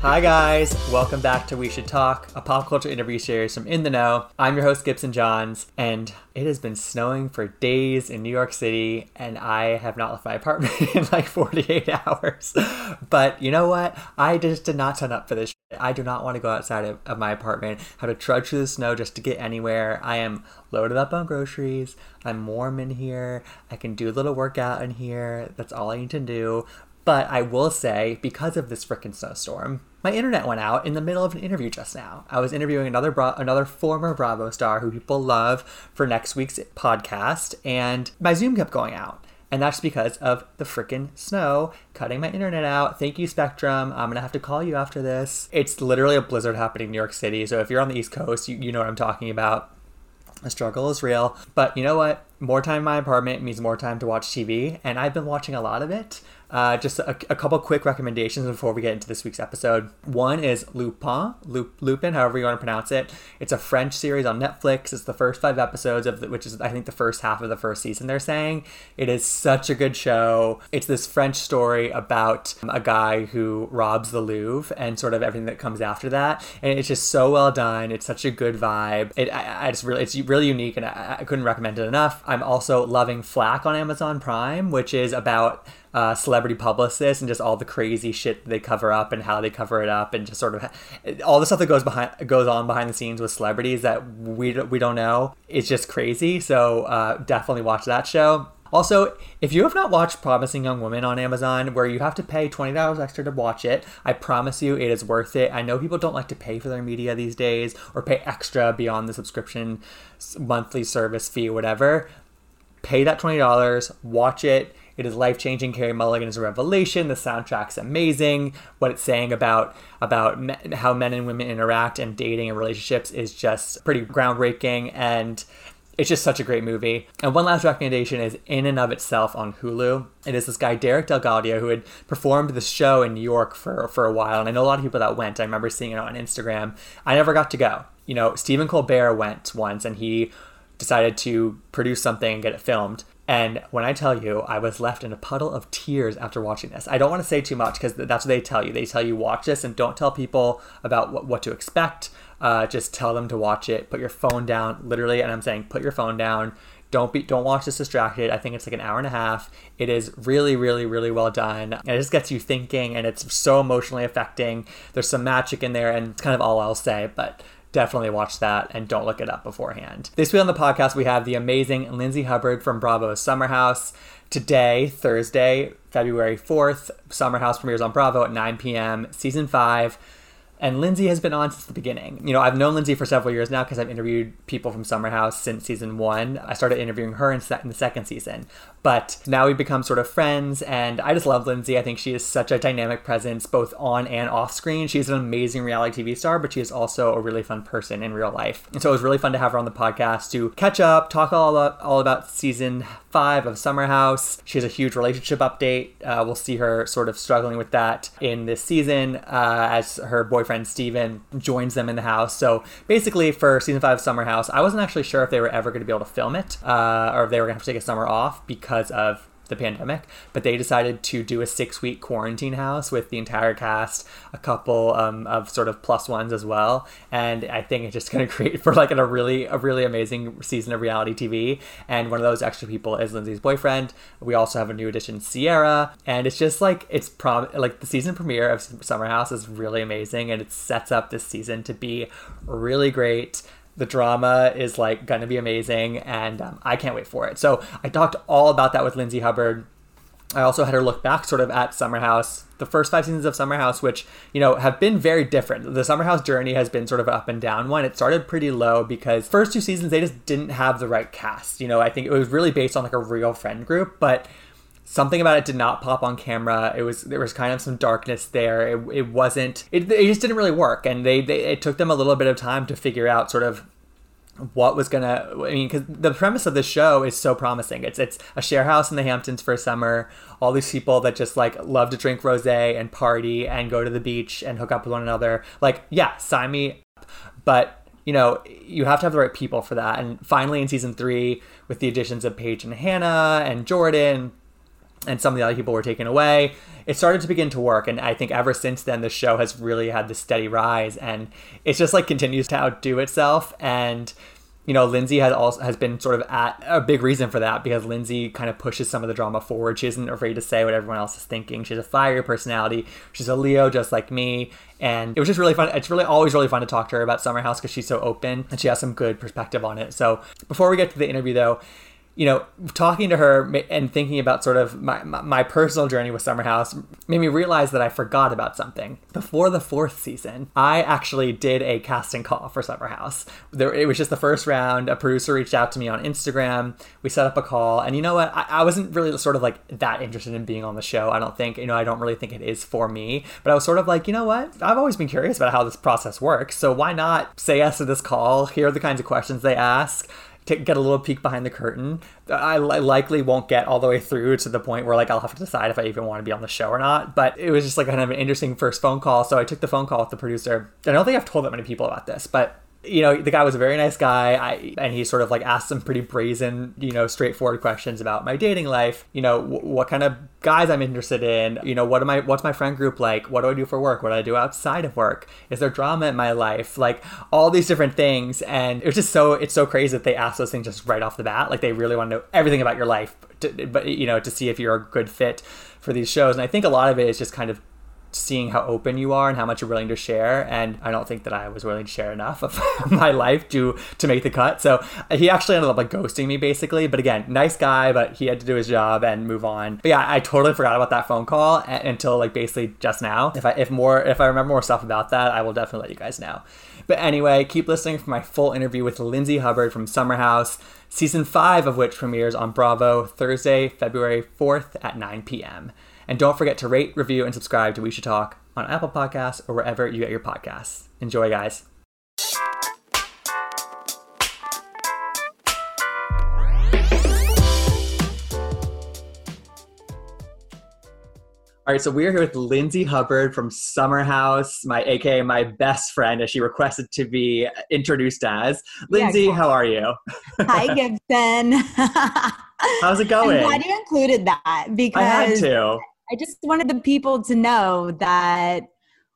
Hi guys, welcome back to We Should Talk, a pop culture interview series from In The Know. I'm your host Gibson Johns, and it has been snowing for days in New York City, and I have not left my apartment in like 48 hours. But you know what? I just did not sign up for this. I do not want to go outside of my apartment, have to trudge through the snow just to get anywhere. I am loaded up on groceries. I'm warm in here. I can do a little workout in here. That's all I need to do. But I will say, because of this frickin' snowstorm, my internet went out in the middle of an interview just now. I was interviewing another former Bravo star who people love for next week's podcast, and my Zoom kept going out. And that's because of the frickin' snow cutting my internet out. Thank you, Spectrum. I'm gonna have to call you after this. It's literally a blizzard happening in New York City, so if you're on the East Coast, you know what I'm talking about. The struggle is real. But you know what? More time in my apartment means more time to watch TV, and I've been watching a lot of it. Just a couple quick recommendations before we get into this week's episode. One is Lupin, however you want to pronounce it. It's a French series on Netflix. It's the first 5 episodes which is I think the first half of the first season. They're saying it is such a good show. It's this French story about a guy who robs the Louvre and sort of everything that comes after that. And it's just so well done. It's such a good vibe. It's really unique, and I couldn't recommend it enough. I'm also loving Flack on Amazon Prime, which is about celebrity publicists and just all the crazy shit they cover up and how they cover it up, and just sort of all the stuff that goes on behind the scenes with celebrities that we don't know. It's just crazy. So definitely watch that show. Also, if you have not watched Promising Young Woman on Amazon, where you have to pay $20 extra to watch it, I promise you it is worth it. I know people don't like to pay for their media these days or pay extra beyond the subscription monthly service fee, whatever. Pay that $20, watch it. It is life-changing. Carey Mulligan is a revelation. The soundtrack's amazing. What it's saying about how men and women interact and dating and relationships is just pretty groundbreaking, and it's just such a great movie. And one last recommendation is In and of Itself on Hulu. It is this guy, Derek DelGaudio, who had performed this show in New York for a while. And I know a lot of people that went. I remember seeing it on Instagram. I never got to go. You know, Stephen Colbert went once, and he decided to produce something and get it filmed. And when I tell you, I was left in a puddle of tears after watching this. I don't want to say too much because that's what they tell you. They tell you watch this and don't tell people about what to expect. Just tell them to watch it. Put your phone down, literally. And I'm saying put your phone down. Don't watch this distracted. I think it's like an hour and a half. It is really, really, really well done. And it just gets you thinking, and it's so emotionally affecting. There's some magic in there, and it's kind of all I'll say, but definitely watch that and don't look it up beforehand. This week on the podcast, we have the amazing Lindsay Hubbard from Bravo's Summer House. Today, Thursday, February 4th, Summer House premieres on Bravo at 9 p.m., Season 5. And Lindsay has been on since the beginning. You know, I've known Lindsay for several years now because I've interviewed people from Summer House since season 1. I started interviewing her in the second season. But now we've become sort of friends, and I just love Lindsay. I think she is such a dynamic presence, both on and off screen. She's an amazing reality TV star, but she is also a really fun person in real life. And so it was really fun to have her on the podcast to catch up, talk all about season 5 of Summer House. She has a huge relationship update. We'll see her sort of struggling with that in this season as her boyfriend Steven joins them in the house. So basically for season 5 of Summer House, I wasn't actually sure if they were ever going to be able to film it or if they were going to have to take a summer off because of the pandemic, but they decided to do a 6-week quarantine house with the entire cast, a couple of sort of plus ones as well, and I think it's just going to create for like a really amazing season of reality TV. And one of those extra people is Lindsay's boyfriend. We also have a new addition, Sierra, and it's just like the season premiere of Summer House is really amazing, and it sets up this season to be really great. The drama is like going to be amazing, and I can't wait for it. So I talked all about that with Lindsay Hubbard. I also had her look back sort of at Summer House, the first 5 seasons of Summer House, which, you know, have been very different. The Summer House journey has been sort of an up and down one. It started pretty low because first 2 seasons, they just didn't have the right cast. You know, I think it was really based on like a real friend group, but something about it did not pop on camera. There was kind of some darkness there. It just didn't really work, and it took them a little bit of time to figure out sort of what was gonna. I mean, because the premise of the show is so promising. It's a share house in the Hamptons for summer. All these people that just like love to drink rosé and party and go to the beach and hook up with one another. Like, yeah, sign me up. But you know, you have to have the right people for that. And finally, in season 3, with the additions of Paige and Hannah and Jordan, and some of the other people were taken away, it started to begin to work. And I think ever since then, the show has really had this steady rise, and it's just like continues to outdo itself. And, you know, Lindsay has been sort of at a big reason for that, because Lindsay kind of pushes some of the drama forward. She isn't afraid to say what everyone else is thinking. She's a fiery personality. She's a Leo just like me. And it was just really fun. It's really always really fun to talk to her about Summer House because she's so open and she has some good perspective on it. So before we get to the interview, though, you know, talking to her and thinking about sort of my personal journey with Summer House made me realize that I forgot about something. Before the fourth season, I actually did a casting call for Summer House. It was just the first round. A producer reached out to me on Instagram. We set up a call. And you know what? I wasn't really sort of like that interested in being on the show. I don't think, you know, I don't really think it is for me. But I was sort of like, you know what? I've always been curious about how this process works. So why not say yes to this call? Here are the kinds of questions they ask. Get a little peek behind the curtain. I likely won't get all the way through to the point where like I'll have to decide if I even want to be on the show or not, but it was just like kind of an interesting first phone call. So I took the phone call with the producer. I don't think I've told that many people about this, but you know, the guy was a very nice guy, and he sort of like asked some pretty brazen, you know, straightforward questions about my dating life, you know, what kind of guys I'm interested in, you know, what's my friend group like, what do I do for work, what do I do outside of work, is there drama in my life, like all these different things. And it's so crazy that they ask those things just right off the bat. Like they really want to know everything about your life, but you know, to see if you're a good fit for these shows. And I think a lot of it is just kind of seeing how open you are and how much you're willing to share. And I don't think that I was willing to share enough of my life to make the cut. So he actually ended up like ghosting me basically. But again, nice guy, but he had to do his job and move on. But yeah, I totally forgot about that phone call until like basically just now. If I remember more stuff about that, I will definitely let you guys know. But anyway, keep listening for my full interview with Lindsay Hubbard from Summer House, season 5 of which premieres on Bravo Thursday, February 4th at 9 p.m. And don't forget to rate, review, and subscribe to We Should Talk on Apple Podcasts or wherever you get your podcasts. Enjoy, guys. All right, so we're here with Lindsay Hubbard from Summer House, aka my best friend, as she requested to be introduced as. Lindsay, yeah, how are you? Hi, Gibson. How's it going? I'm glad you included that because I had to. I just wanted the people to know that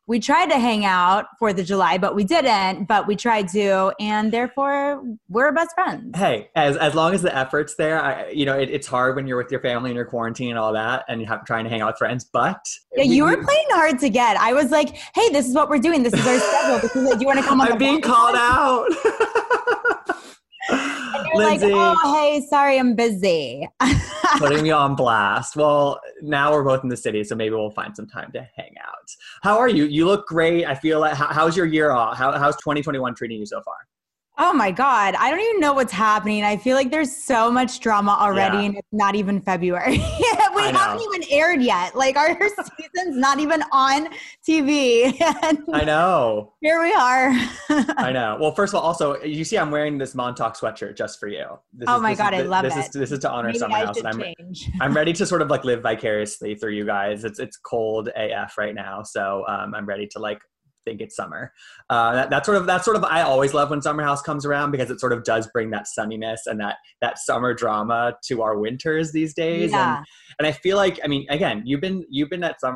we tried to hang out 4th of July, but we didn't, but we tried to, and therefore we're best friends. Hey, as long as the effort's there, you know, it's hard when you're with your family and you're quarantined and all that, and trying to hang out with friends, but... Yeah, you were playing hard to get. I was like, hey, this is what we're doing. This is our schedule. This is like, do you want to come on the podcast? I'm being called out. And you're Lindsay, like, oh, hey, sorry, I'm busy. Putting me on blast. Well, now we're both in the city, so maybe we'll find some time to hang out. How are you? You look great. I feel like, how's your year off? How's 2021 treating you so far? Oh my God. I don't even know what's happening. I feel like there's so much drama already, yeah. And it's not even February. We haven't even aired yet. Like our season's not even on TV. I know. Here we are. I know. Well, first of all, also, you see I'm wearing this Montauk sweatshirt just for you. I love it. This is to honor Summer House. And I'm ready to sort of like live vicariously through you guys. It's cold AF right now. So I'm ready to like think it's summer. That's sort of I always love when Summer House comes around because it sort of does bring that sunniness and that summer drama to our winters these days. Yeah. And I feel like, I mean, again, you've been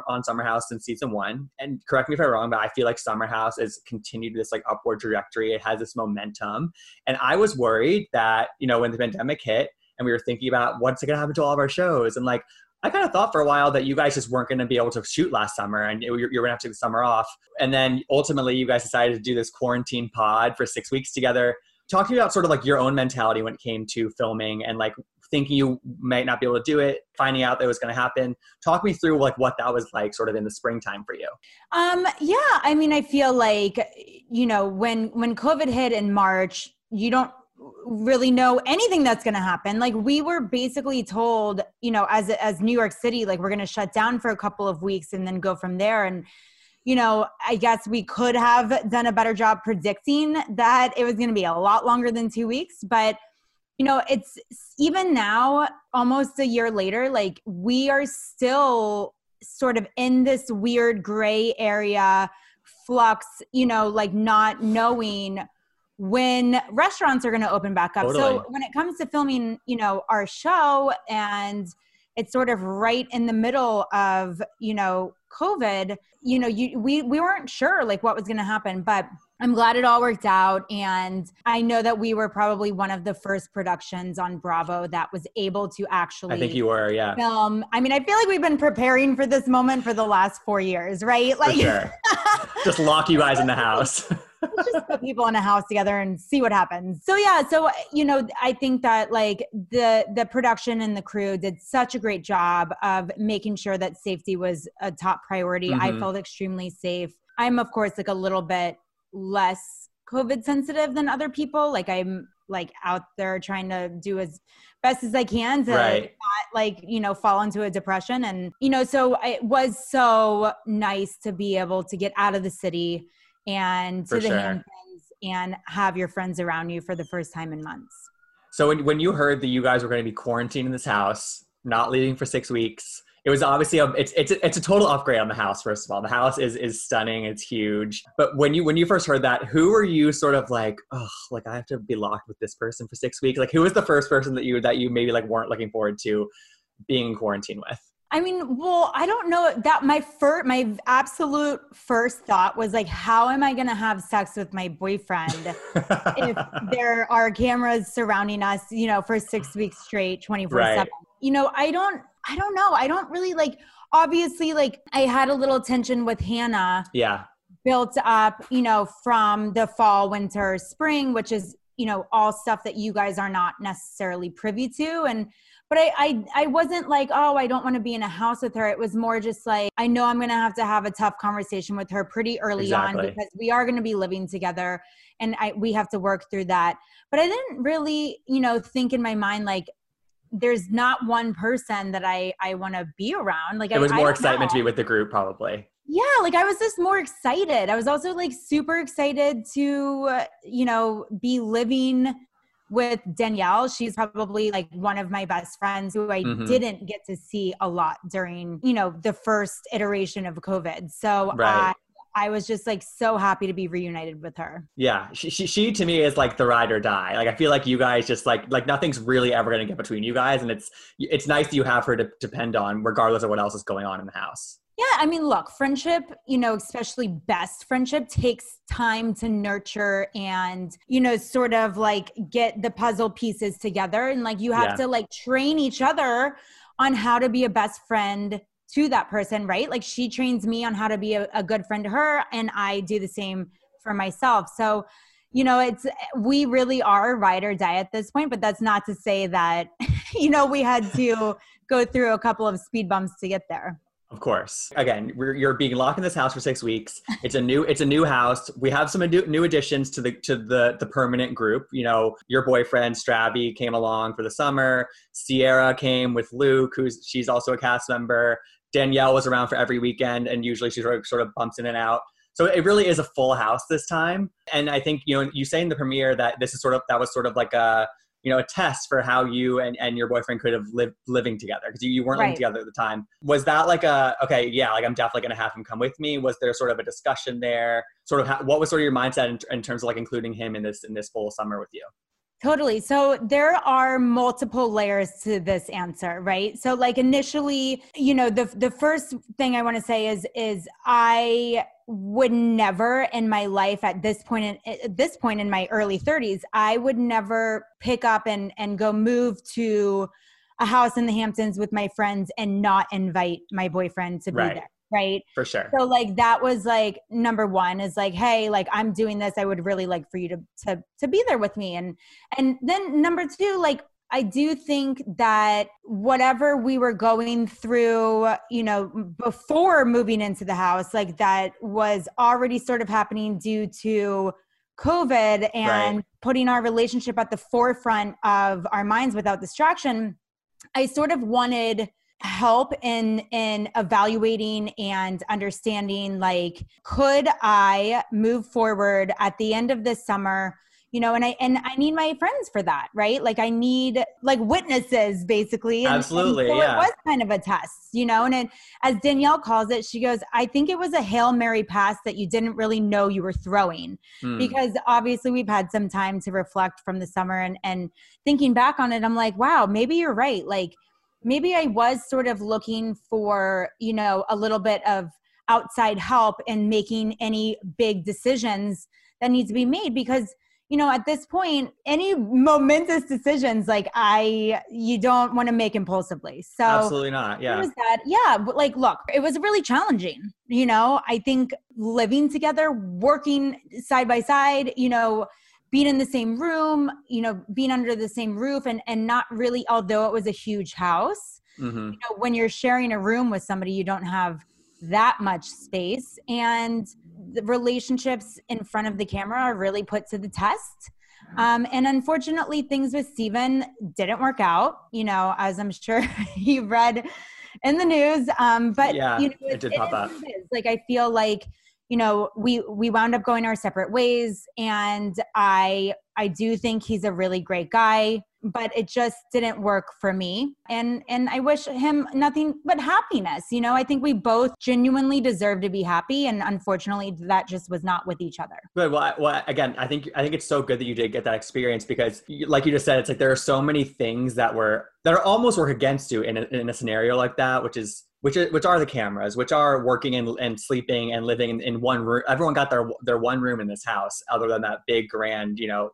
on Summer House since season 1, and correct me if I'm wrong, but I feel like Summer House has continued this like upward trajectory. It has this momentum. And I was worried that, you know, when the pandemic hit and we were thinking about what's going to happen to all of our shows, and like, I kind of thought for a while that you guys just weren't going to be able to shoot last summer and you're going to have to take the summer off. And then ultimately you guys decided to do this quarantine pod for 6 weeks together. Talk to me about sort of like your own mentality when it came to filming and like thinking you might not be able to do it, finding out that it was going to happen. Talk me through like what that was like sort of in the springtime for you. Yeah. I mean, I feel like, you know, when COVID hit in March, you don't really know anything that's going to happen. Like we were basically told, you know, as New York City, like we're going to shut down for a couple of weeks and then go from there. And, you know, I guess we could have done a better job predicting that it was going to be a lot longer than 2 weeks. But, you know, it's even now, almost a year later, like we are still sort of in this weird gray area flux, you know, like not knowing when restaurants are going to open back up. Totally. So when it comes to filming, you know, our show and it's sort of right in the middle of, you know, COVID, you know, we weren't sure like what was going to happen, but I'm glad it all worked out. And I know that we were probably one of the first productions on Bravo that was able to actually film. I mean, I feel like we've been preparing for this moment for the last 4 years, right? Like, for sure. Just lock you guys in the house. Let's just put people in a house together and see what happens. So yeah, so, you know, I think that like the production and the crew did such a great job of making sure that safety was a top priority. Mm-hmm. I felt extremely safe. I'm of course like a little bit less COVID sensitive than other people. Like I'm like out there trying to do as best as I can to not like, you know, fall into a depression. And, you know, so it was so nice to be able to get out of the city and to the Hamptons and have your friends around you for the first time in months. So when you heard that you guys were going to be quarantined in this house, not leaving for 6 weeks, it was obviously it's a total upgrade on the house. First of all, the house is stunning. It's huge. But when you first heard that, who were you sort of like, oh, like I have to be locked with this person for 6 weeks? Like who was the first person that you maybe like weren't looking forward to being in quarantine with? I mean, well, I don't know that my absolute first thought was like, how am I going to have sex with my boyfriend if there are cameras surrounding us, you know, for 6 weeks straight, 24/7? You know, I don't know. I don't really like, obviously, like I had a little tension with Hannah built up, you know, from the fall, winter, spring, which is, you know, all stuff that you guys are not necessarily privy to. And, but I wasn't like, oh, I don't want to be in a house with her. It was more just like, I know I'm going to have a tough conversation with her pretty early on because we are going to be living together and we have to work through that. But I didn't really, you know, think in my mind, like, there's not one person that I want to be around. Like it was more excitement to be with the group probably. Yeah. Like I was just more excited. I was also like super excited to, you know, be living with Danielle. She's probably like one of my best friends who I didn't get to see a lot during, you know, the first iteration of COVID. So I was just like so happy to be reunited with her. Yeah. She to me is like the ride or die. Like, I feel like you guys just like nothing's really ever going to get between you guys. And it's nice that you have her to depend on regardless of what else is going on in the house. Yeah. I mean, look, friendship, you know, especially best friendship takes time to nurture and, you know, sort of like get the puzzle pieces together. And like, you have to like train each other on how to be a best friend to that person, right? Like she trains me on how to be a good friend to her and I do the same for myself. So, you know, we really are ride or die at this point, but that's not to say that, you know, we had to go through a couple of speed bumps to get there. Of course. Again, you're being locked in this house for 6 weeks. It's a new house. We have some new additions to the permanent group. You know, your boyfriend Stravi came along for the summer. Sierra came with Luke, she's also a cast member. Danielle was around for every weekend, and usually she sort of bumps in and out. So it really is a full house this time. And I think, you know, you say in the premiere that this is that was like a, you know, a test for how you and your boyfriend could have living together, because you weren't living together at the time. Was that like like I'm definitely going to have him come with me? Was there sort of a discussion there? Sort of what was sort of your mindset in terms of like including him in this full summer with you? Totally. So there are multiple layers to this answer, right? So like initially, you know, the first thing I want to say is I would never in my life at this point in my early 30s, I would never pick up and go move to a house in the Hamptons with my friends and not invite my boyfriend to be there. Right? For sure. So like that was like number one is like, hey, like I'm doing this. I would really like for you to be there with me. And then number two, like I do think that whatever we were going through, you know, before moving into the house, like that was already sort of happening due to COVID and putting our relationship at the forefront of our minds without distraction. I sort of wanted help in evaluating and understanding, like, could I move forward at the end of this summer, you know, and I need my friends for that, right? Like I need like witnesses basically. Absolutely. And so it was kind of a test, you know, and it, as Danielle calls it, she goes, I think it was a Hail Mary pass that you didn't really know you were throwing because obviously we've had some time to reflect from the summer and thinking back on it, I'm like, wow, maybe you're right. Like, maybe I was sort of looking for, you know, a little bit of outside help in making any big decisions that need to be made, because, you know, at this point, any momentous decisions, like you don't want to make impulsively. So absolutely not. Yeah. Was that? Yeah. But like, look, it was really challenging. You know, I think living together, working side by side, you know, being in the same room, you know, being under the same roof, and not really, although it was a huge house, mm-hmm. you know, when you're sharing a room with somebody, you don't have that much space, and the relationships in front of the camera are really put to the test. And unfortunately, things with Steven didn't work out, you know, as I'm sure he read in the news. But yeah, you know, it did pop up. Like, I feel like, you know, we wound up going our separate ways, and I do think he's a really great guy, but it just didn't work for me. And I wish him nothing but happiness. You know, I think we both genuinely deserve to be happy. And unfortunately, that just was not with each other. Good. Well, again, I think it's so good that you did get that experience, because like you just said, it's like, there are so many things that are almost work against you in a scenario like that, which are the cameras, which are working and sleeping and living in one room. Everyone got their one room in this house, other than that big grand, you know,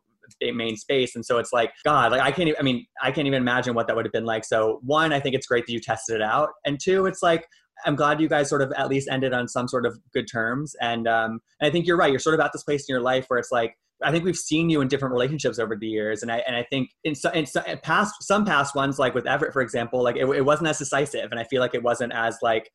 main space. And so it's like, God, like I can't even imagine what that would have been like. So one, I think it's great that you tested it out. And two, it's like, I'm glad you guys sort of at least ended on some sort of good terms. And I think you're right. You're sort of at this place in your life where it's like, I think we've seen you in different relationships over the years. And I think in some past ones, like with Everett, for example, like it wasn't as decisive. And I feel like it wasn't as like,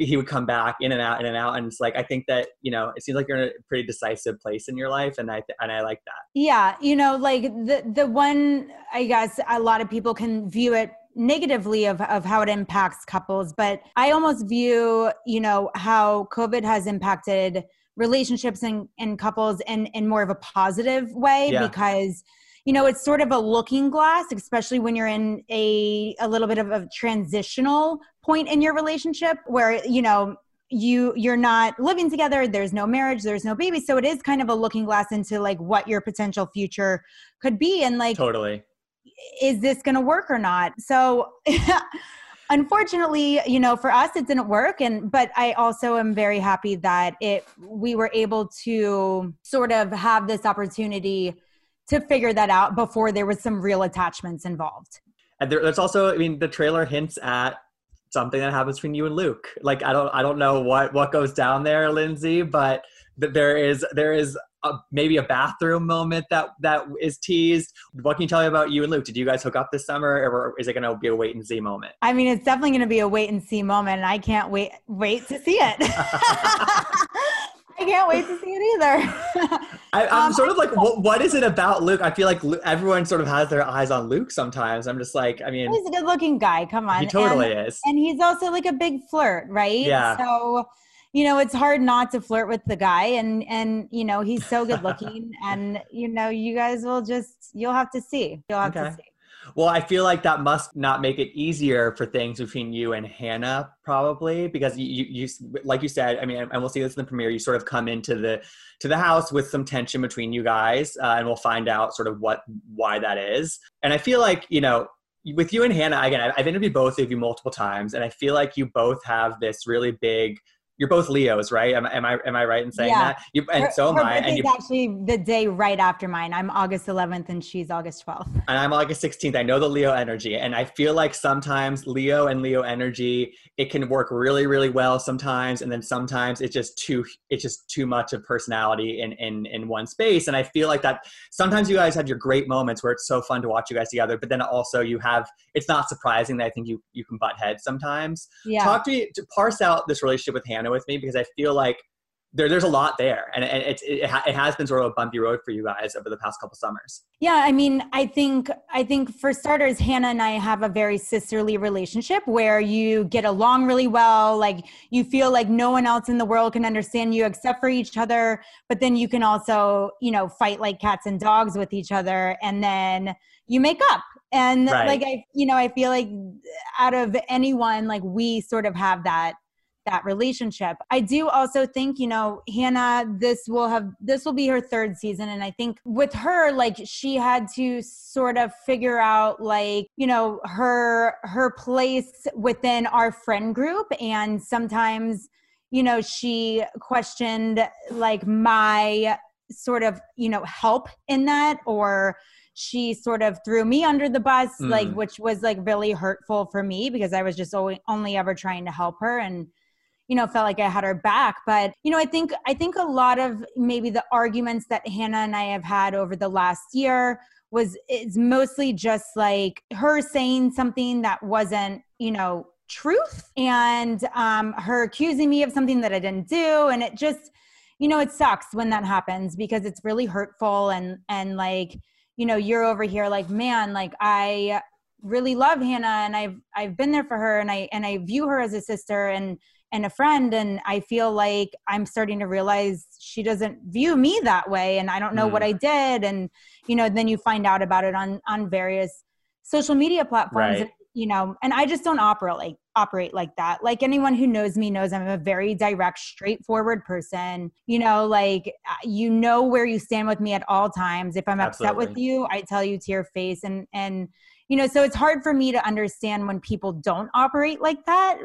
he would come back in and out. And it's like, I think that, you know, it seems like you're in a pretty decisive place in your life. And I like that. Yeah. You know, like the one, I guess a lot of people can view it negatively of how it impacts couples, but I almost view, you know, how COVID has impacted relationships and couples in more of a positive way, yeah. because, you know, it's sort of a looking glass, especially when you're in a little bit of a transitional point in your relationship where, you know, you're not living together, there's no marriage, there's no baby. So it is kind of a looking glass into like what your potential future could be. And like, totally, is this going to work or not? So unfortunately, you know, for us, it didn't work. But I also am very happy that we were able to sort of have this opportunity to figure that out before there was some real attachments involved. And there's also, I mean, the trailer hints at something that happens between you and Luke. Like, I don't know what goes down there, Lindsay, but there is maybe a bathroom moment that is teased. What can you tell me about you and Luke? Did you guys hook up this summer, or is it going to be a wait and see moment? I mean, it's definitely going to be a wait and see moment, and I can't wait to see it. I can't wait to see it either. I'm sort of like, what is it about Luke? I feel like everyone sort of has their eyes on Luke sometimes. I'm just like, I mean. He's a good looking guy. Come on. He totally is. And he's also like a big flirt, right? Yeah. So, you know, it's hard not to flirt with the guy. And you know, he's so good looking. And, you know, you guys will just, you'll have to see. You'll have to see. Well, I feel like that must not make it easier for things between you and Hannah, probably, because you like you said, I mean, and we'll see this in the premiere, you sort of come into the house with some tension between you guys, and we'll find out sort of why that is. And I feel like, you know, with you and Hannah, again, I've interviewed both of you multiple times, and I feel like you both have this really big. You're both Leos, right? Am I right in saying that? You, and so am I. And it's actually the day right after mine. I'm August 11th and she's August 12th. And I'm August 16th. I know the Leo energy. And I feel like sometimes Leo and Leo energy, it can work really, really well sometimes. And then sometimes it's just too much of personality in one space. And I feel like that sometimes you guys have your great moments where it's so fun to watch you guys together. But then also it's not surprising that I think you can butt heads sometimes. Yeah. Talk to me, to parse out this relationship with Hannah with me, because I feel like there's a lot there, and it has been sort of a bumpy road for you guys over the past couple summers. Yeah, I mean, I think for starters, Hannah and I have a very sisterly relationship where you get along really well. Like, you feel like no one else in the world can understand you except for each other, but then you can also, you know, fight like cats and dogs with each other, and then you make up. And right. Like I feel like out of anyone, like we sort of have that that relationship. I do also think, you know, Hannah, this will be her third season. And I think with her, like, she had to sort of figure out, like, you know, her place within our friend group. And sometimes, you know, she questioned, like, my sort of, you know, help in that, or she sort of threw me under the bus, like, which was, like, really hurtful for me because I was just only ever trying to help her and, you know, felt like I had her back. But, you know, I think a lot of maybe the arguments that Hannah and I have had over the last year is mostly just, like, her saying something that wasn't, you know, truth, and her accusing me of something that I didn't do. And it just, you know, it sucks when that happens because it's really hurtful and like, you know, you're over here like, man, like, I really love Hannah and I've been there for her and I view her as a sister and a friend. And I feel like I'm starting to realize she doesn't view me that way. And I don't know what I did. And, you know, then you find out about it on various social media platforms, right. You know, and I just don't operate like that. Like, anyone who knows me knows I'm a very direct, straightforward person. You know, like, you know where you stand with me at all times. If I'm Absolutely. Upset with you, I tell you to your face. And you know, so it's hard for me to understand when people don't operate like that.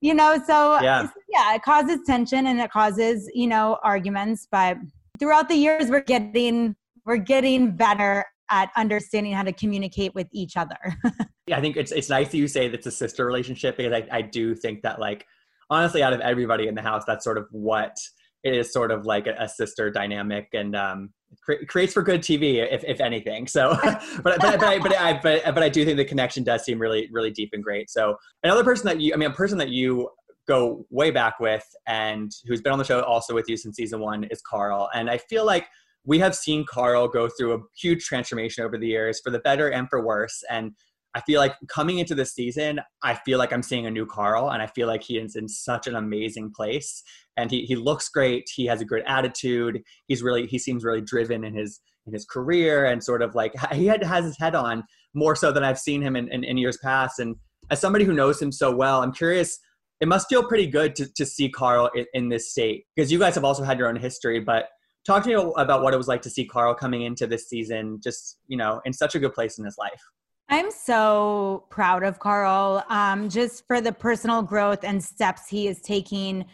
You know, so yeah, it causes tension and it causes, you know, arguments. But throughout the years, we're getting better at understanding how to communicate with each other. Yeah, I think it's nice that you say that's a sister relationship, because I do think that, like, honestly, out of everybody in the house, that's sort of what it is, sort of like a sister dynamic, and creates for good TV, if anything. So, but I do think the connection does seem really, really deep and great. So another person that you go way back with and who's been on the show also with you since season one is Carl. And I feel like we have seen Carl go through a huge transformation over the years, for the better and for worse. And I feel like coming into this season, I feel like I'm seeing a new Carl, and I feel like he is in such an amazing place. And he looks great. He has a good attitude. He seems really driven in his career, and sort of like has his head on, more so than I've seen him in years past. And as somebody who knows him so well, I'm curious, it must feel pretty good to see Carl in this state, because you guys have also had your own history, but talk to me about what it was like to see Carl coming into this season, just, you know, in such a good place in his life. I'm so proud of Carl, just for the personal growth and steps he is taking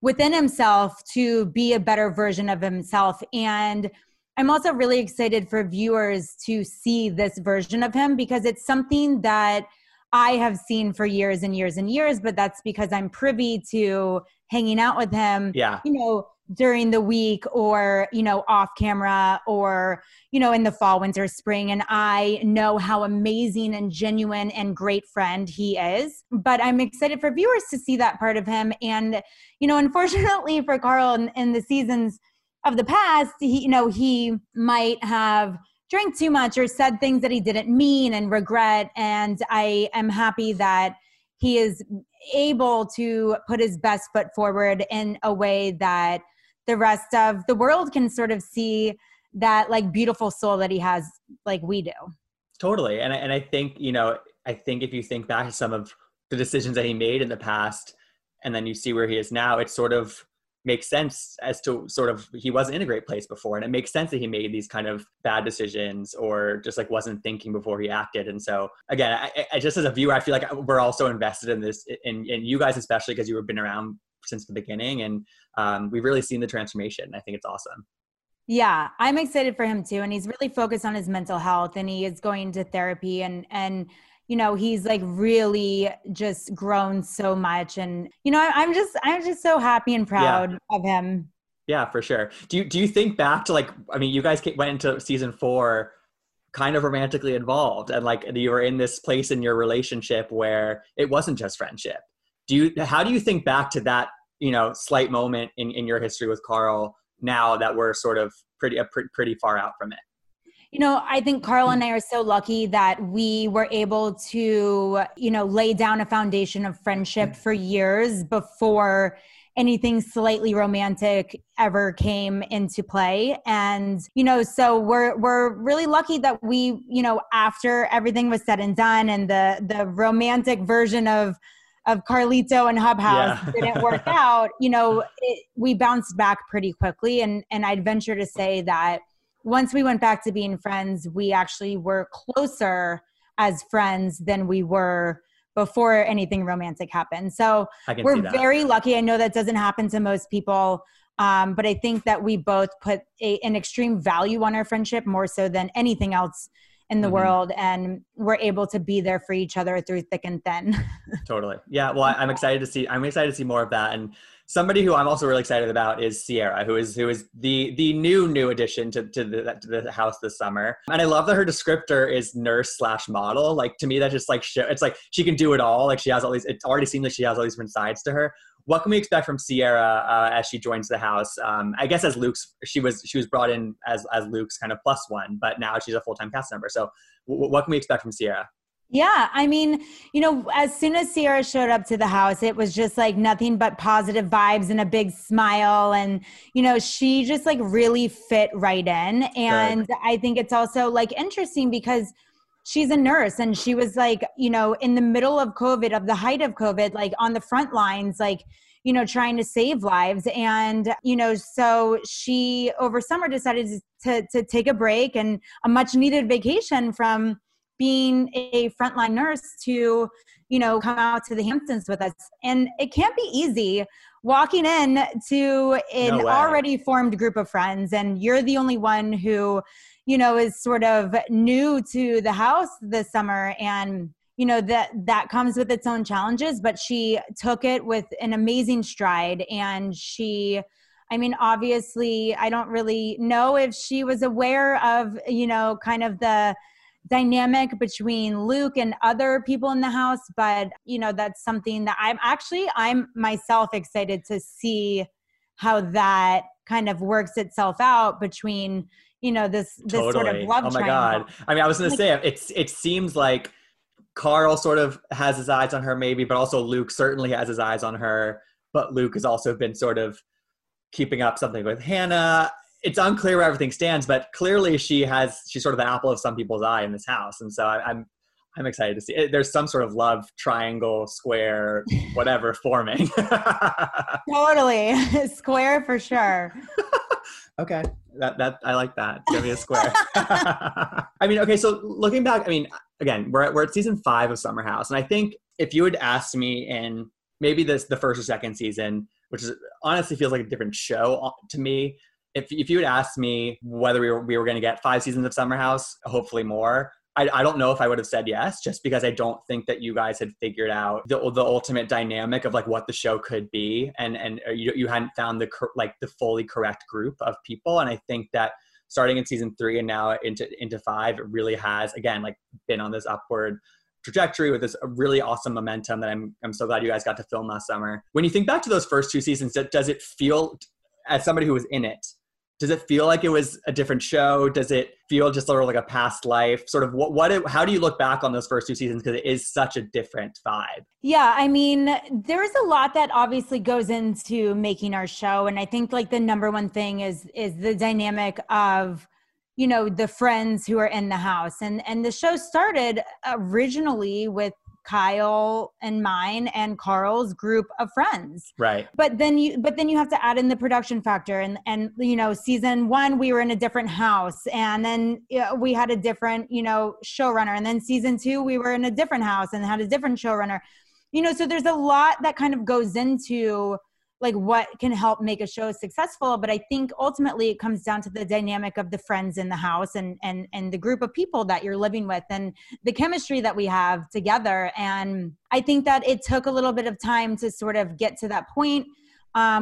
within himself to be a better version of himself. And I'm also really excited for viewers to see this version of him, because it's something that I have seen for years and years and years, but that's because I'm privy to hanging out with him, you know, during the week, or, you know, off camera, or, you know, in the fall, winter, spring. And I know how amazing and genuine and great friend he is, but I'm excited for viewers to see that part of him. And, you know, unfortunately for Carl in the seasons of the past, he might have drank too much or said things that he didn't mean and regret. And I am happy that he is able to put his best foot forward in a way that the rest of the world can sort of see that, like, beautiful soul that he has, like we do. Totally. And I think, you know, if you think back to some of the decisions that he made in the past, and then you see where he is now, it sort of makes sense as to sort of, he wasn't in a great place before. And it makes sense that he made these kind of bad decisions, or just, like, wasn't thinking before he acted. And so again, I just, as a viewer, I feel like we're also invested in this, and you guys, especially because you have been around since the beginning, and we've really seen the transformation. I think it's awesome. Yeah, I'm excited for him too. And he's really focused on his mental health, and he is going to therapy, and you know, he's, like, really just grown so much. And, you know, I'm just so happy and proud of him. Yeah, for sure. Do you think back to, like, I mean, you guys went into season 4 kind of romantically involved, and, like, you were in this place in your relationship where it wasn't just friendship. How do you think back to that, you know, slight moment in your history with Carl, now that we're sort of pretty far out from it? You know, I think Carl and I are so lucky that we were able to, you know, lay down a foundation of friendship for years before anything slightly romantic ever came into play. And, you know, so we're really lucky that we, you know, after everything was said and done, and the romantic version of of Carlito and Hub House didn't work out, you know, we bounced back pretty quickly. And I'd venture to say that once we went back to being friends, we actually were closer as friends than we were before anything romantic happened. So we're very lucky. I know that doesn't happen to most people. But I think that we both put an extreme value on our friendship more so than anything else in the world, and we're able to be there for each other through thick and thin. Totally. Yeah. Well, I'm excited to see, more of that. And somebody who I'm also really excited about is Sierra, who is the new addition to the house this summer. And I love that her descriptor is nurse/model. Like, to me, that just like, it's like she can do it all. Like, she has all these, it already seems like she has all these different sides to her. What can we expect from Sierra as she joins the house? I guess as Luke's, she was brought in as Luke's kind of plus one, but now she's a full-time cast member. So what can we expect from Sierra? Yeah, I mean, you know, as soon as Sierra showed up to the house, it was just like nothing but positive vibes and a big smile. And, you know, she just like really fit right in. And good. I think it's also like interesting because she's a nurse and she was like, you know, in the middle of COVID, of the height of COVID, like on the front lines, like, you know, trying to save lives. And, you know, so she over summer decided to take a break and a much needed vacation from being a frontline nurse to, you know, come out to the Hamptons with us. And it can't be easy walking in to an already formed group of friends. And you're the only one who, you know, is sort of new to the house this summer. And, you know, that comes with its own challenges, but she took it with an amazing stride. And she, I mean, obviously, I don't really know if she was aware of, you know, kind of the dynamic between Luke and other people in the house. But, you know, that's something that I'm myself excited to see how that kind of works itself out between, you know, this totally. Sort of love triangle. Oh my God. I mean, I was going to say, it seems like Carl sort of has his eyes on her maybe, but also Luke certainly has his eyes on her. But Luke has also been sort of keeping up something with Hannah. It's unclear where everything stands, but clearly she's sort of the apple of some people's eye in this house. And so I'm excited to see it. There's some sort of love triangle, square, whatever forming. Totally. Square for sure. Okay. That I like that. Give me a square. I mean, okay. So looking back, I mean, again, we're at season 5 of Summer House. And I think if you had asked me in maybe the first or second season, which is honestly feels like a different show to me, if you had asked me whether we were going to get 5 seasons of Summer House, hopefully more, I don't know if I would have said yes, just because I don't think that you guys had figured out the ultimate dynamic of like what the show could be, and you hadn't found the fully correct group of people. And I think that starting in season 3 and now into 5, it really has again like been on this upward trajectory with this really awesome momentum that I'm so glad you guys got to film last summer. When you think back to those first 2 seasons, does it feel, as somebody who was in it, does it feel like it was a different show? Does it feel just sort of like a past life? Sort of how do you look back on those first 2 seasons? Because it is such a different vibe. Yeah, I mean, there's a lot that obviously goes into making our show. And I think like the number one thing is the dynamic of, you know, the friends who are in the house. And the show started originally with Kyle and mine and Carl's group of friends. Right. But then you have to add in the production factor and you know, season 1 we were in a different house, and then we had a different, you know, showrunner, and then season 2 we were in a different house and had a different showrunner. You know, so there's a lot that kind of goes into like what can help make a show successful, but I think ultimately it comes down to the dynamic of the friends in the house and the group of people that you're living with and the chemistry that we have together. And I think that it took a little bit of time to sort of get to that point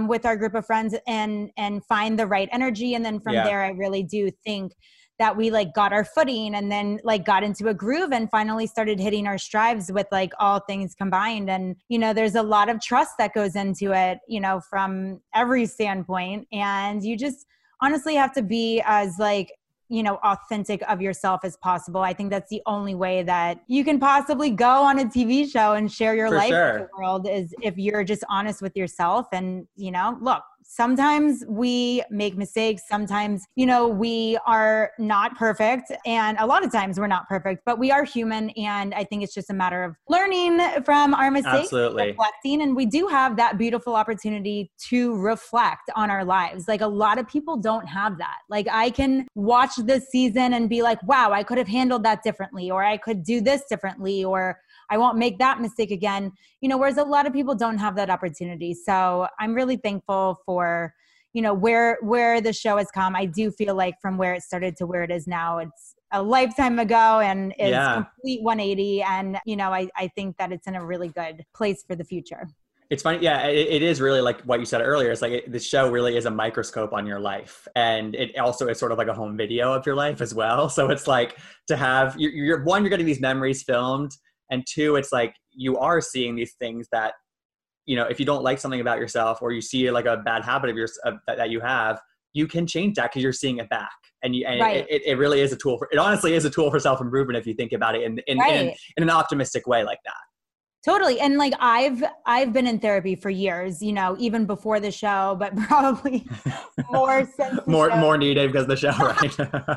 with our group of friends and find the right energy. And then from there, I really do think that we like got our footing and then like got into a groove and finally started hitting our strides with like all things combined. And, you know, there's a lot of trust that goes into it, you know, from every standpoint. And you just honestly have to be as like, you know, authentic of yourself as possible. I think that's the only way that you can possibly go on a TV show and share your life with the world, is if you're just honest with yourself. And, you know, look, sometimes we make mistakes. Sometimes, you know, we are not perfect. And a lot of times we're not perfect, but we are human. And I think it's just a matter of learning from our mistakes, reflecting. And we do have that beautiful opportunity to reflect on our lives. Like, a lot of people don't have that. Like, I can watch this season and be like, wow, I could have handled that differently, or I could do this differently, or I won't make that mistake again. You know, whereas a lot of people don't have that opportunity. So I'm really thankful for, you know, where the show has come. I do feel like from where it started to where it is now, it's a lifetime ago, and it's complete 180. And, you know, I think that it's in a really good place for the future. It's funny. Yeah, it is really like what you said earlier. It's like the show really is a microscope on your life. And it also is sort of like a home video of your life as well. So it's like to have, you're getting these memories filmed. And two, it's like you are seeing these things that, you know, if you don't like something about yourself, or you see like a bad habit of yours that you have, you can change that because you're seeing it back. And it really is a tool. It honestly is a tool for self-improvement if you think about it in an optimistic way like that. Totally. And like, I've been in therapy for years, you know, even before the show, but probably more since more needed because of the show,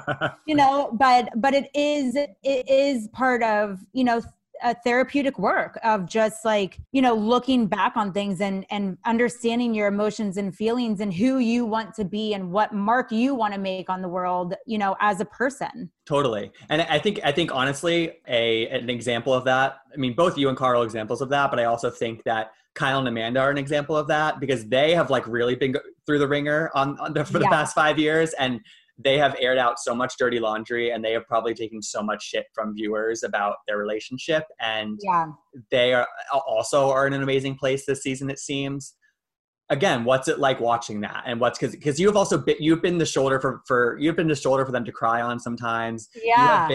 right? You know, but it is part of, you know, a therapeutic work of just like, you know, looking back on things and understanding your emotions and feelings and who you want to be and what mark you want to make on the world, you know, as a person. Totally. And I think honestly, an example of that, I mean, both you and Carl are examples of that, but I also think that Kyle and Amanda are an example of that, because they have like really been through the ringer for the past 5 years, and they have aired out so much dirty laundry, and they have probably taken so much shit from viewers about their relationship. And they are also in an amazing place this season, it seems. Again, what's it like watching that? And because you have also been, you've been the shoulder for them to cry on sometimes. Yeah.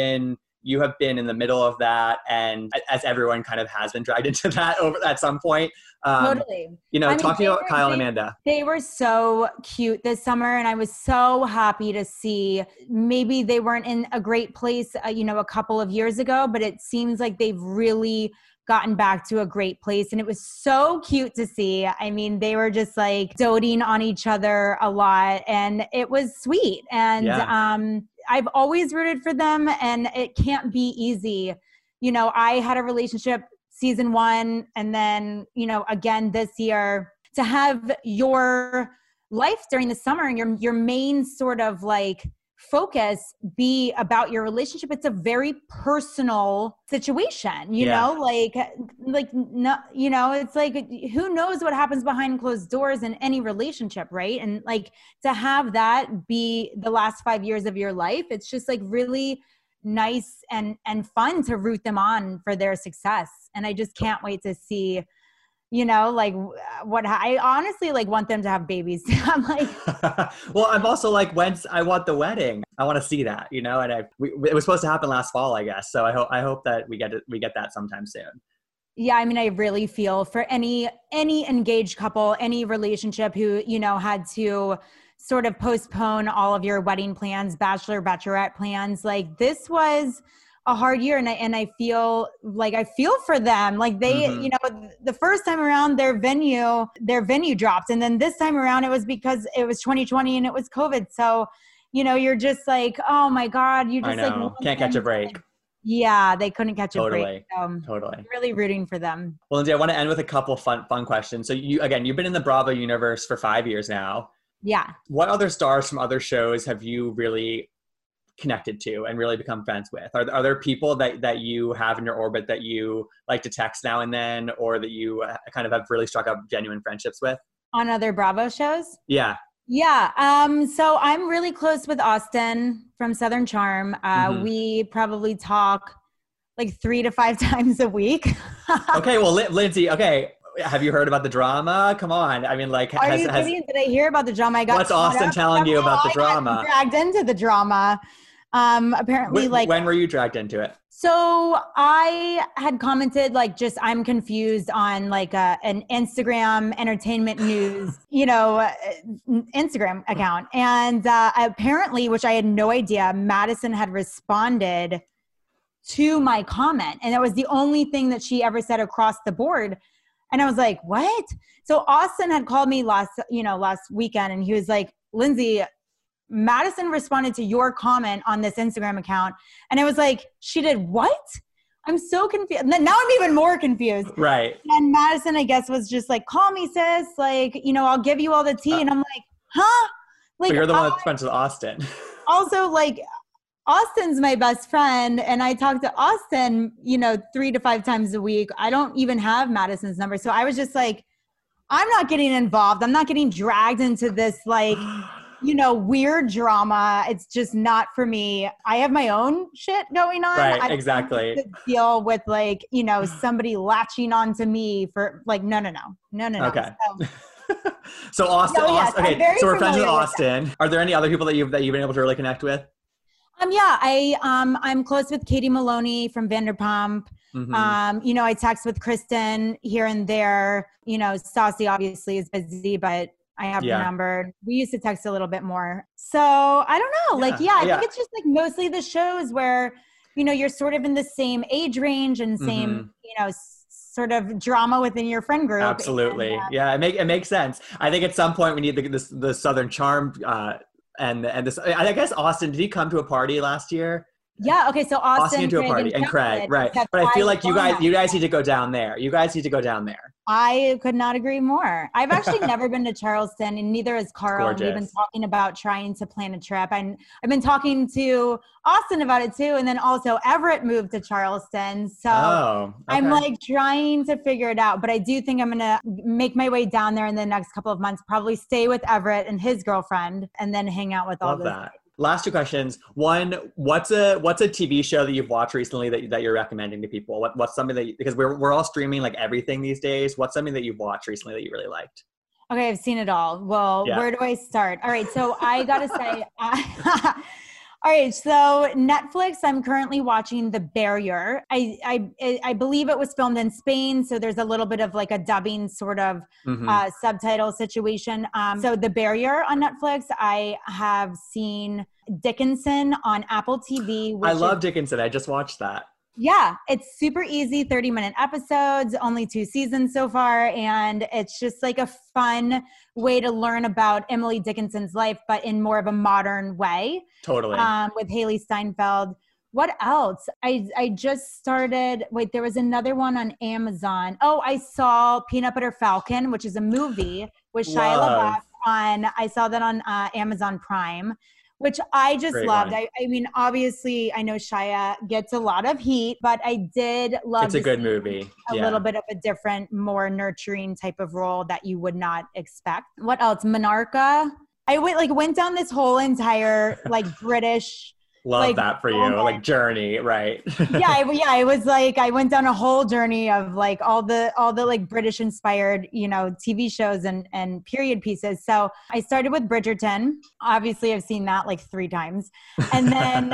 You have been in the middle of that. And as everyone kind of has been dragged into that at some point. Totally. You know, talking about Kyle and Amanda. They were so cute this summer, and I was so happy to see. Maybe they weren't in a great place, you know, a couple of years ago, but it seems like they've really gotten back to a great place. And it was so cute to see. I mean, they were just like doting on each other a lot, and it was sweet. And I've always rooted for them, and it can't be easy. You know, I had a relationship season one, and then, you know, again this year, to have your life during the summer and your main sort of like focus be about your relationship. It's a very personal situation, you know, like no, you know, it's like, who knows what happens behind closed doors in any relationship, right? And like, to have that be the last 5 years of your life, it's just like really nice and fun to root them on for their success. And I just can't wait to see, you know, like what I honestly like want them to have babies. I'm like, well, I'm also like, I want the wedding. I want to see that, you know, and it was supposed to happen last fall, I guess. So I hope that we get that sometime soon. Yeah. I mean, I really feel for any engaged couple, any relationship who, you know, had to sort of postpone all of your wedding plans, bachelor, bachelorette plans. Like, this was a hard year, and I feel like I feel for them. Like they, you know, the first time around their venue dropped, and then this time around it was because it was 2020 and it was COVID. So, you know, you're just like, oh my God, you just like can't catch a break. Like, yeah, they couldn't catch a break. Totally. I'm really rooting for them. Well, Lindsay, I want to end with a couple fun questions. So you've been in the Bravo universe for 5 years now. Yeah. What other stars from other shows have you really connected to and really become friends with? Are there people that you have in your orbit that you like to text now and then, or that you kind of have really struck up genuine friendships with? On other Bravo shows? Yeah. Yeah. So I'm really close with Austen from Southern Charm. We probably talk like 3 to 5 times a week. Okay. Well, Lindsay, okay. Have you heard about the drama? Come on. I mean, like, did I hear about the drama? I got what's Austen telling you about the drama? I got dragged into the drama. Apparently, when were you dragged into it? So I had commented, like, just I'm confused on like an Instagram entertainment news, you know, Instagram account, and apparently, which I had no idea, Madison had responded to my comment, and that was the only thing that she ever said across the board. And I was like, what? So Austen had called me last weekend, and he was like, Lindsay, Madison responded to your comment on this Instagram account. And I was like, she did what? I'm so confused. Now I'm even more confused. Right. And Madison, I guess, was just like, call me, sis. Like, you know, I'll give you all the tea. And I'm like, huh? Like, but you're the one that spent with Austen. Also, like, Austen's my best friend, and I talk to Austen, 3 to 5 times a week. I don't even have Madison's number. So I was just like, I'm not getting involved. I'm not getting dragged into this, like, weird drama. It's just not for me. I have my own shit going on. Right, exactly. I don't have to deal with, like, somebody latching on to me for, like, no. Okay. So Austen, okay, so we're friends with Austen. Are there any other people that you've been able to really connect with? I'm close with Katie Maloney from Vanderpump. Mm-hmm. I text with Kristen here and there. Saucy obviously is busy, but I have her number. We used to text a little bit more. So I don't know. I think it's just like mostly the shows where, you're sort of in the same age range and same, mm-hmm. Sort of drama within your friend group. Absolutely. And, it makes sense. I think at some point we need the Southern Charm, and this, I guess Austen, did he come to a party last year? Yeah. Okay. So Austen came to a party, and Craig, right. But I feel like you guys need to go down there. You guys need to go down there. I could not agree more. I've actually never been to Charleston, and neither has Carl. Gorgeous. We've been talking about trying to plan a trip. And I've been talking to Austen about it too. And then also Everett moved to Charleston. So I'm like trying to figure it out, but I do think I'm going to make my way down there in the next couple of months, probably stay with Everett and his girlfriend and then hang out with all of that. Last two questions. One, what's a TV show that you've watched recently that you're recommending to people? What's something because we're all streaming like everything these days. What's something that you've watched recently that you really liked? Okay, I've seen it all. Well, Where do I start? All right, so I gotta say, all right, so Netflix, I'm currently watching The Barrier. I believe it was filmed in Spain, so there's a little bit of like a dubbing sort of subtitle situation. So The Barrier on Netflix. I have seen Dickinson on Apple TV. I love Dickinson. I just watched that. Yeah, it's super easy, 30-minute episodes, only 2 seasons so far, and it's just like a fun way to learn about Emily Dickinson's life, but in more of a modern way. Totally. With Haley Steinfeld. What else? I just started, wait, there was another one on Amazon. Oh, I saw Peanut Butter Falcon, which is a movie with Shia LaBeouf I saw that on Amazon Prime. Which I just loved. I mean, obviously, I know Shia gets a lot of heat, but I did love it's a good movie. A little bit of a different, more nurturing type of role that you would not expect. What else? Monarcha. I went down this whole entire British. Love that for you, journey, right? It was I went down a whole journey of all the British inspired, TV shows and period pieces. So I started with Bridgerton. Obviously, I've seen that 3 times, and then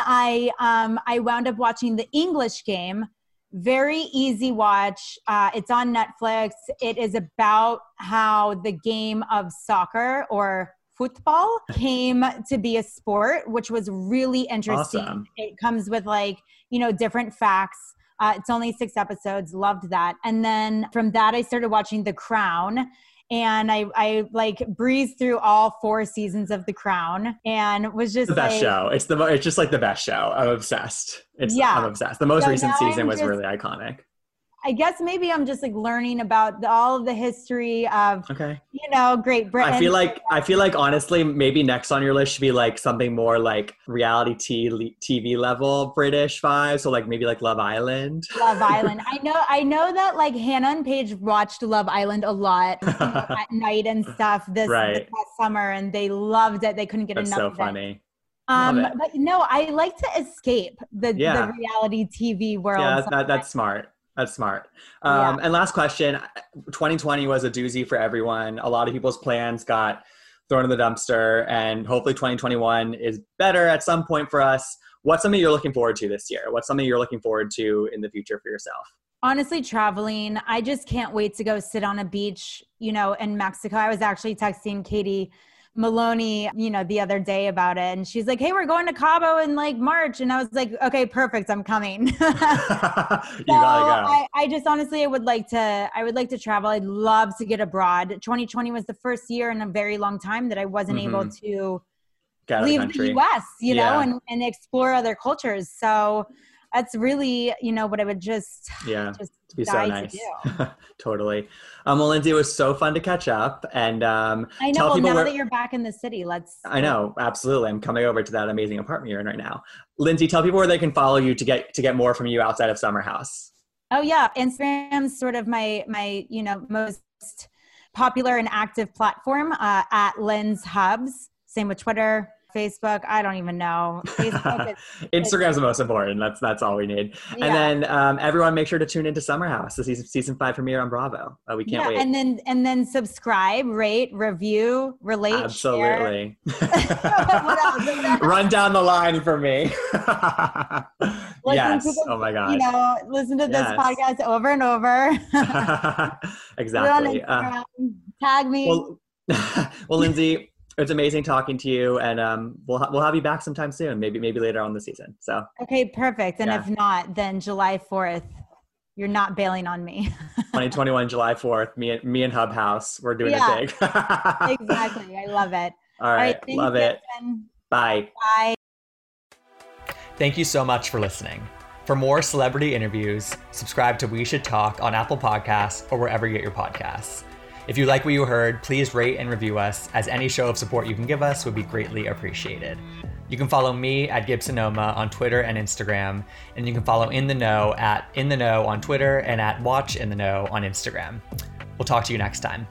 I wound up watching The English Game. Very easy watch. It's on Netflix. It is about how the game of soccer or football came to be a sport, which was really interesting. Awesome. It comes with different facts. It's only 6 episodes. Loved that. And then from that, I started watching The Crown, and I breezed through all 4 seasons of The Crown, and was just the best show. It's just the best show. I'm obsessed. I'm obsessed. The most recent season was really iconic. I guess maybe I'm just learning about all of the history of, Great Britain. I feel like honestly, maybe next on your list should be something more reality TV level British vibe. So maybe Love Island. Love Island. I know that Hannah and Paige watched Love Island a lot at night and stuff this past summer, and they loved it. They couldn't get enough of it. That's so funny. But no, I like to escape the reality TV world. Yeah, that's smart. That's smart. And last question, 2020 was a doozy for everyone. A lot of people's plans got thrown in the dumpster, and hopefully 2021 is better at some point for us. What's something you're looking forward to this year? What's something you're looking forward to in the future for yourself? Honestly, traveling. I just can't wait to go sit on a beach, in Mexico. I was actually texting Katie Maloney, you know, the other day about it. And she's like, hey, we're going to Cabo in like March. And I was like, okay, perfect. I'm coming. You gotta go. I just honestly, I would like to travel. I'd love to get abroad. 2020 was the first year in a very long time that I wasn't able to leave the US, you know, and explore other cultures. So that's really, you know, what I would just it'd be so nice. Totally. Well, Lindsay, it was so fun to catch up. And I know, well, now that you're back in the city, I know, absolutely. I'm coming over to that amazing apartment you're in right now. Lindsay, tell people where they can follow you to get more from you outside of Summer House. Oh yeah. Instagram's sort of my, you know, most popular and active platform, at Linz Hubs. Same with Twitter, Facebook. I don't even know. Facebook is, Instagram's the most important. That's all we need. Yeah. And then everyone, make sure to tune into Summer House, the season 5 premiere on Bravo. We can't wait. And then subscribe, rate, review, relate. Absolutely. Share. Run down the line for me. Yes. Oh my God. You know, listen to this podcast over and over. Exactly. Tag me. Well, Lindsay. It's amazing talking to you, and we'll have you back sometime soon, maybe later on the season. So okay, perfect. And if not, then July 4th, you're not bailing on me. 2021 July 4th, me and Hub House, we're doing a thing. Exactly, I love it. All right, love it. Bye. Bye. Thank you so much for listening. For more celebrity interviews, subscribe to We Should Talk on Apple Podcasts or wherever you get your podcasts. If you like what you heard, please rate and review us, as any show of support you can give us would be greatly appreciated. You can follow me at Gibsonoma on Twitter and Instagram, and you can follow In The Know at In The Know on Twitter and at Watch In The Know on Instagram. We'll talk to you next time.